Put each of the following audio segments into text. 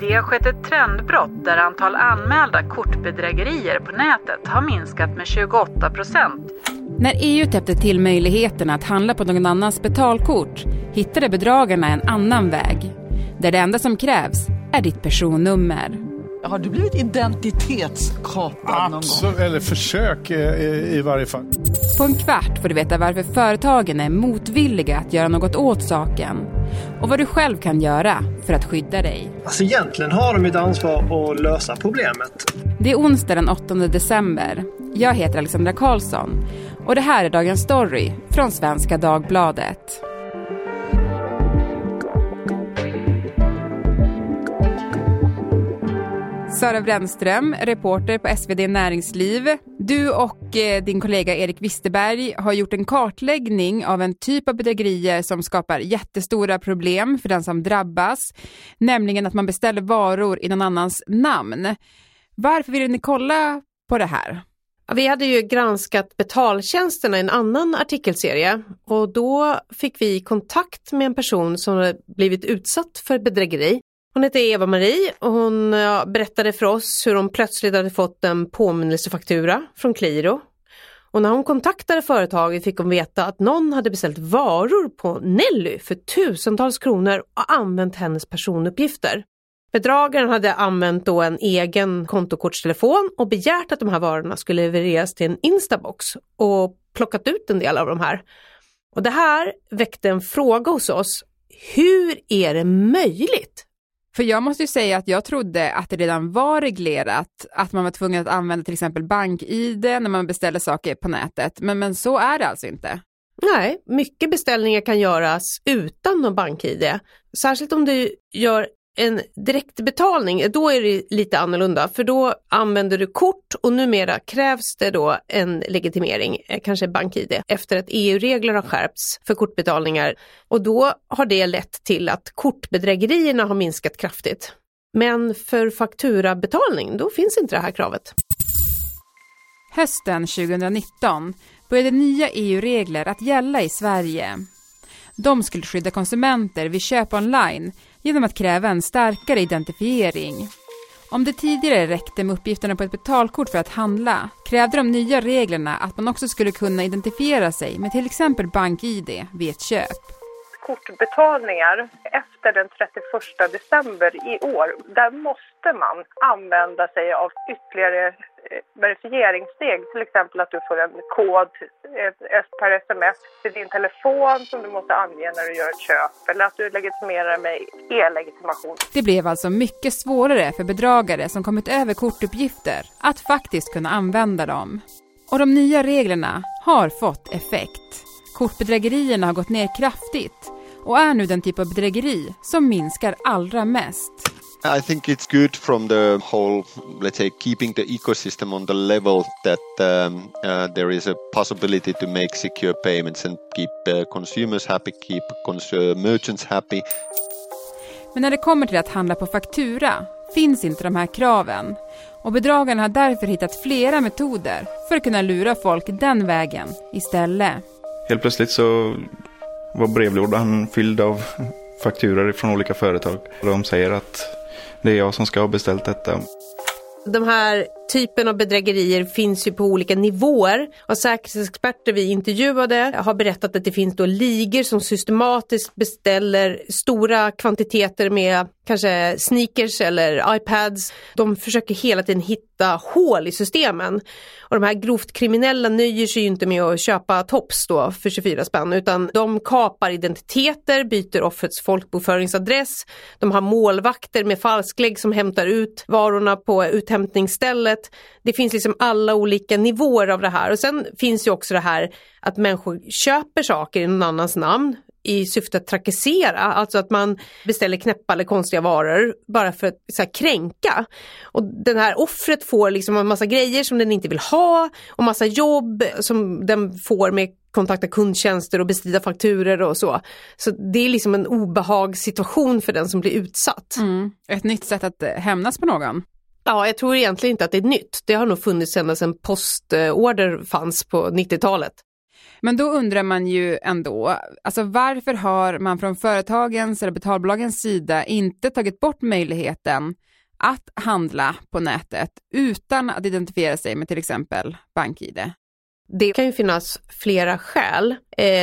Det har skett ett trendbrott där antal anmälda kortbedrägerier på nätet har minskat med 28%. När EU täppte till möjligheterna att handla på någon annans betalkort hittade bedragarna en annan väg. Där det enda som krävs är ditt personnummer. Har du blivit identitetskapad någon gång? Eller försök i varje fall. På en kvart får du veta varför företagen är motvilliga att göra något åt saken. Och vad du själv kan göra för att skydda dig. Alltså egentligen har de ett ansvar att lösa problemet. Det är onsdag den 8 december. Jag heter Alexandra Karlsson. Och det här är dagens story från Svenska Dagbladet. Sara Bränström, reporter på SvD Näringsliv. Du och din kollega Erik Wisterberg har gjort en kartläggning av en typ av bedrägerier som skapar jättestora problem för den som drabbas. Nämligen att man beställer varor i någon annans namn. Varför vill ni kolla på det här? Vi hade ju granskat betaltjänsterna i en annan artikelserie och då fick vi kontakt med en person som blivit utsatt för bedrägeri. Hon heter Eva Marie och hon berättade för oss hur hon plötsligt hade fått en påminnelsefaktura från Kliro. Och när hon kontaktade företaget fick hon veta att någon hade beställt varor på Nelly för tusentals kronor och använt hennes personuppgifter. Bedragaren hade använt då en egen kontokortstelefon och begärt att de här varorna skulle levereras till en Instabox och plockat ut en del av de här. Och det här väckte en fråga hos oss. Hur är det möjligt? För jag måste ju säga att jag trodde att det redan var reglerat att man var tvungen att använda till exempel BankID när man beställer saker på nätet. Men så är det alltså inte. Nej, mycket beställningar kan göras utan någon BankID. Särskilt om du gör en direktbetalning, då är det lite annorlunda. För då använder du kort och numera krävs det då en legitimering, kanske BankID. Efter att EU-regler har skärpts för kortbetalningar. Och då har det lett till att kortbedrägerierna har minskat kraftigt. Men för fakturabetalning, då finns inte det här kravet. Hösten 2019 började nya EU-regler att gälla i Sverige. De skulle skydda konsumenter vid köp online genom att kräva en starkare identifiering. Om det tidigare räckte med uppgifterna på ett betalkort för att handla, krävde de nya reglerna att man också skulle kunna identifiera sig med till exempel BankID vid ett köp. Kortbetalningar efter den 31 december i år, där måste man använda sig av ytterligare verifieringssteg, till exempel att du får en kod per sms till din telefon som du måste ange när du gör ett köp eller att du legitimerar med e-legitimation. Det blev alltså mycket svårare för bedragare som kommit över kortuppgifter att faktiskt kunna använda dem. Och de nya reglerna har fått effekt. Kortbedrägerierna har gått ner kraftigt och är nu den typ av bedrägeri som minskar allra mest. I think it's good from the whole, let's say, keeping the ecosystem on the level that there is a possibility to make secure payments and keep consumers happy, keep merchants happy. Men när det kommer till att handla på faktura finns inte de här kraven. Och bedragarna har därför hittat flera metoder för att kunna lura folk den vägen istället. Helt plötsligt så var brevlådan fylld av fakturor från olika företag. De säger att det är jag som ska ha beställt detta. De här typen av bedrägerier finns ju på olika nivåer. Och säkerhetsexperter vi intervjuade har berättat att det finns då ligor som systematiskt beställer stora kvantiteter med kanske sneakers eller iPads. De försöker hela tiden hitta hål i systemen. Och de här grovt kriminella nöjer sig ju inte med att köpa tops då för 24 spänn. Utan de kapar identiteter, byter offrets folkbokföringsadress. De har målvakter med falsklägg som hämtar ut varorna på uthämtningsstället. Det finns liksom alla olika nivåer av det här. Och sen finns ju också det här att människor köper saker i någon annans namn i syfte att trakassera. Alltså att man beställer knäppa eller konstiga varor bara för att så här, kränka. Och den här offret får liksom en massa grejer som den inte vill ha och massa jobb som den får med kontakta kundtjänster och bestrida fakturer och så. Så det är liksom en obehagssituation för den som blir utsatt. Mm. Ett nytt sätt att hämnas på någon. Ja, jag tror egentligen inte att det är nytt. Det har nog funnits sedan postorder fanns på 90-talet. Men då undrar man ju ändå, alltså varför har man från företagens eller betalbolagens sida inte tagit bort möjligheten att handla på nätet utan att identifiera sig med till exempel BankID? Det kan ju finnas flera skäl.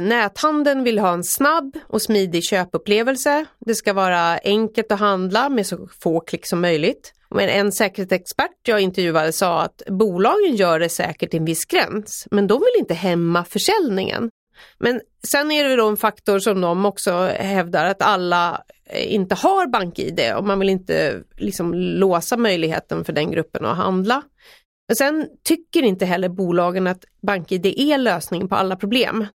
Näthandeln vill ha en snabb och smidig köpupplevelse. Det ska vara enkelt att handla med så få klick som möjligt. Men en säkerhetsexpert jag intervjuade sa att bolagen gör det säkert i en viss gräns, men de vill inte hämma försäljningen. Men sen är det då en faktor som de också hävdar att alla inte har BankID och man vill inte liksom låsa möjligheten för den gruppen att handla. Och sen tycker inte heller bolagen att BankID är lösningen på alla problem.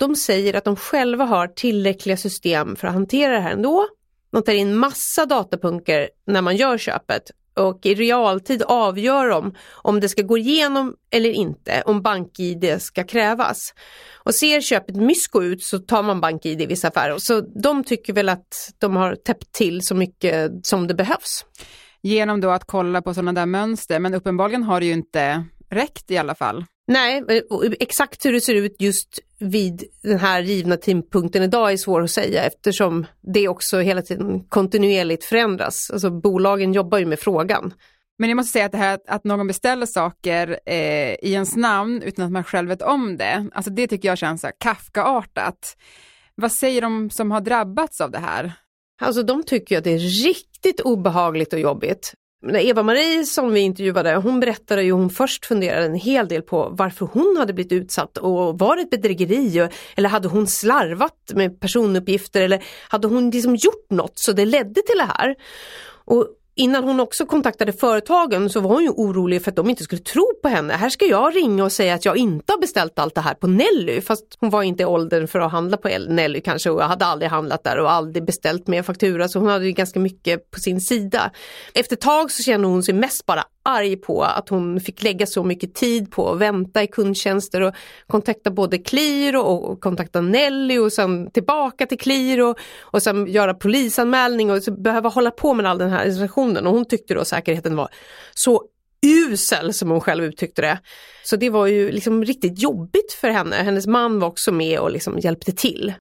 De säger att de själva har tillräckliga system för att hantera det här ändå. De tar in massa datapunkter när man gör köpet och i realtid avgör de om det ska gå igenom eller inte, om BankID ska krävas. Och ser köpet mysko ut så tar man BankID i vissa affärer. Så de tycker väl att de har täppt till så mycket som det behövs. Genom då att kolla på sådana där mönster, men uppenbarligen har det ju inte räckt i alla fall. Nej, exakt hur det ser ut just vid den här givna tidpunkten idag är svårt att säga eftersom det också hela tiden kontinuerligt förändras. Alltså bolagen jobbar ju med frågan. Men jag måste säga att det här att någon beställer saker i ens namn utan att man själv vet om det, alltså det tycker jag känns så Kafka-artat. Vad säger de som har drabbats av det här? Alltså de tycker att det är riktigt obehagligt och jobbigt. Eva Marie som vi intervjuade, hon berättade ju hon först funderade en hel del på varför hon hade blivit utsatt och var det ett bedrägeri eller hade hon slarvat med personuppgifter eller hade hon liksom gjort något så det ledde till det här. Och innan hon också kontaktade företagen så var hon ju orolig för att de inte skulle tro på henne. Här ska jag ringa och säga att jag inte har beställt allt det här på Nelly. Fast hon var inte i åldern för att handla på Nelly kanske och jag hade aldrig handlat där och aldrig beställt mer faktura. Så hon hade ju ganska mycket på sin sida. Efter ett tag så kände hon sig mest bara arg på att hon fick lägga så mycket tid på att vänta i kundtjänster och kontakta både Kliro och kontakta Nelly och sen tillbaka till Kliro och sen göra polisanmälning och så behöva hålla på med all den här situationen. Och hon tyckte då säkerheten var så usel som hon själv uttryckte det. Så det var ju liksom riktigt jobbigt för henne. Hennes man var också med och liksom hjälpte till.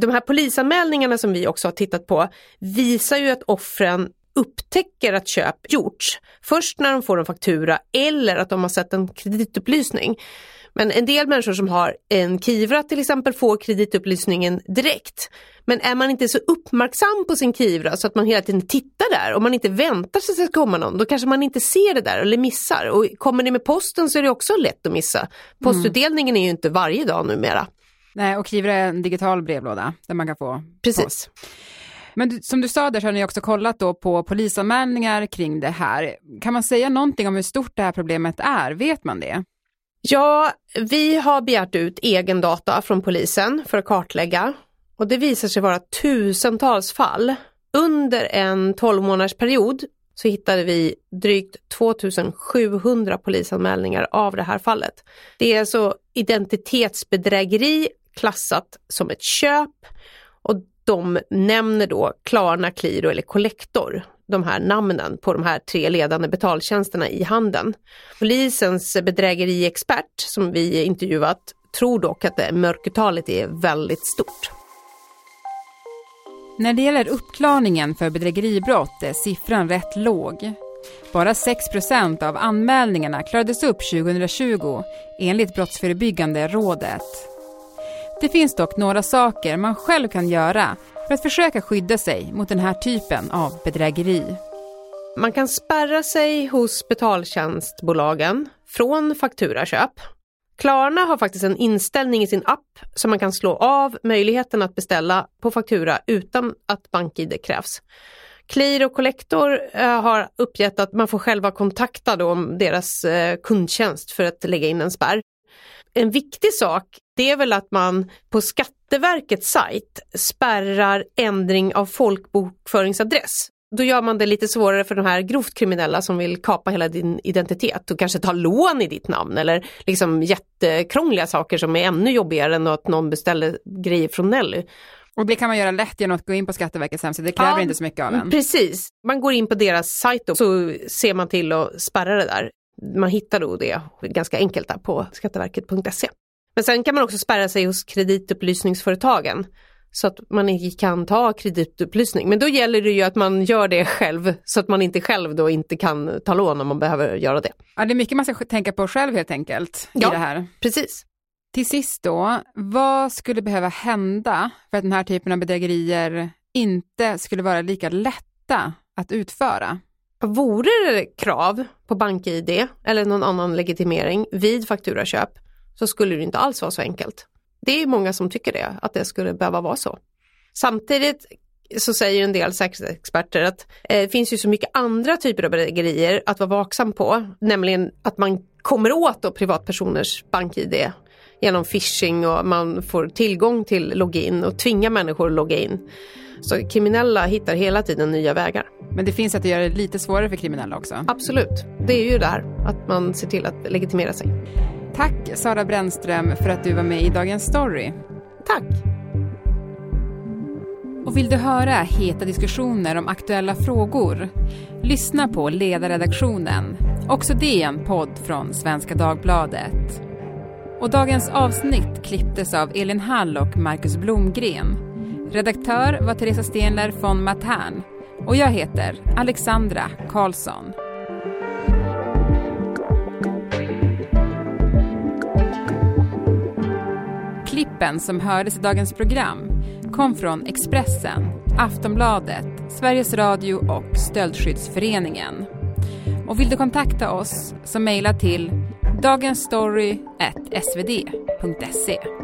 De här polisanmälningarna som vi också har tittat på visar ju att offren upptäcker att köp gjorts först när de får en faktura eller att de har sett en kreditupplysning. Men en del människor som har en Kivra till exempel får kreditupplysningen direkt. Men är man inte så uppmärksam på sin Kivra så att man hela tiden tittar där och man inte väntar sig att det ska komma någon, då kanske man inte ser det där eller missar. Och kommer det med posten så är det också lätt att missa. Postutdelningen är ju inte varje dag numera. Nej, och Kivra är en digital brevlåda där man kan få precis post. Men som du sa där så har ni också kollat då på polisanmälningar kring det här. Kan man säga någonting om hur stort det här problemet är? Vet man det? Ja, vi har begärt ut egen data från polisen för att kartlägga. Och det visar sig vara tusentals fall. Under en 12-månadersperiod så hittade vi drygt 2700 polisanmälningar av det här fallet. Det är alltså identitetsbedrägeri klassat som ett köp och de nämner då Klarna, Kliro eller Collector, de här namnen på de här tre ledande betaltjänsterna i handeln. Polisens bedrägeriexpert som vi intervjuat tror dock att det mörkertalet är väldigt stort. När det gäller uppklarningen för bedrägeribrott är siffran rätt låg. Bara 6% av anmälningarna klarades upp 2020 enligt Brottsförebyggande rådet. Det finns dock några saker man själv kan göra för att försöka skydda sig mot den här typen av bedrägeri. Man kan spärra sig hos betaltjänstbolagen från fakturaköp. Klarna har faktiskt en inställning i sin app så man kan slå av möjligheten att beställa på faktura utan att BankID krävs. Kliro och Collector har uppgett att man får själva kontakta då om deras kundtjänst för att lägga in en spärr. En viktig sak det är väl att man på Skatteverkets sajt spärrar ändring av folkbokföringsadress. Då gör man det lite svårare för de här grovt kriminella som vill kapa hela din identitet och kanske ta lån i ditt namn eller liksom jättekrångliga saker som är ännu jobbigare än att någon beställer grejer från Nelly. Och det kan man göra lätt genom att gå in på Skatteverkets hemsida, det kräver inte så mycket av en. Precis, man går in på deras sajt och så ser man till att spärra det där. Man hittar då det ganska enkelt där på skatteverket.se. Men sen kan man också spärra sig hos kreditupplysningsföretagen så att man inte kan ta kreditupplysning. Men då gäller det ju att man gör det själv så att man inte själv då inte kan ta lån om man behöver göra det. Ja, det är mycket man ska tänka på själv helt enkelt i det här. Precis. Till sist då, vad skulle behöva hända för att den här typen av bedrägerier inte skulle vara lika lätta att utföra? Vore det krav på BankID eller någon annan legitimering vid fakturaköp så skulle det inte alls vara så enkelt. Det är många som tycker det, att det skulle behöva vara så. Samtidigt så säger en del säkerhetsexperter att det finns ju så mycket andra typer av bedrägerier att vara vaksam på. Nämligen att man kommer åt då privatpersoners BankID genom phishing och man får tillgång till login och tvingar människor att logga in. Så kriminella hittar hela tiden nya vägar. Men det finns att göra det lite svårare för kriminella också. Absolut. Det är ju där att man ser till att legitimera sig. Tack Sara Bränström för att du var med i Dagens Story. Tack. Och vill du höra heta diskussioner om aktuella frågor? Lyssna på Ledarredaktionen. Också det är en podd från Svenska Dagbladet. Och dagens avsnitt klipptes av Elin Hall och Marcus Blomgren. Redaktör var Teresa Stenler från Matern. Och jag heter Alexandra Karlsson. Klippen som hördes i dagens program kom från Expressen, Aftonbladet, Sveriges Radio och Stöldskyddsföreningen. Och vill du kontakta oss så mejla till dagensstory@svd.se.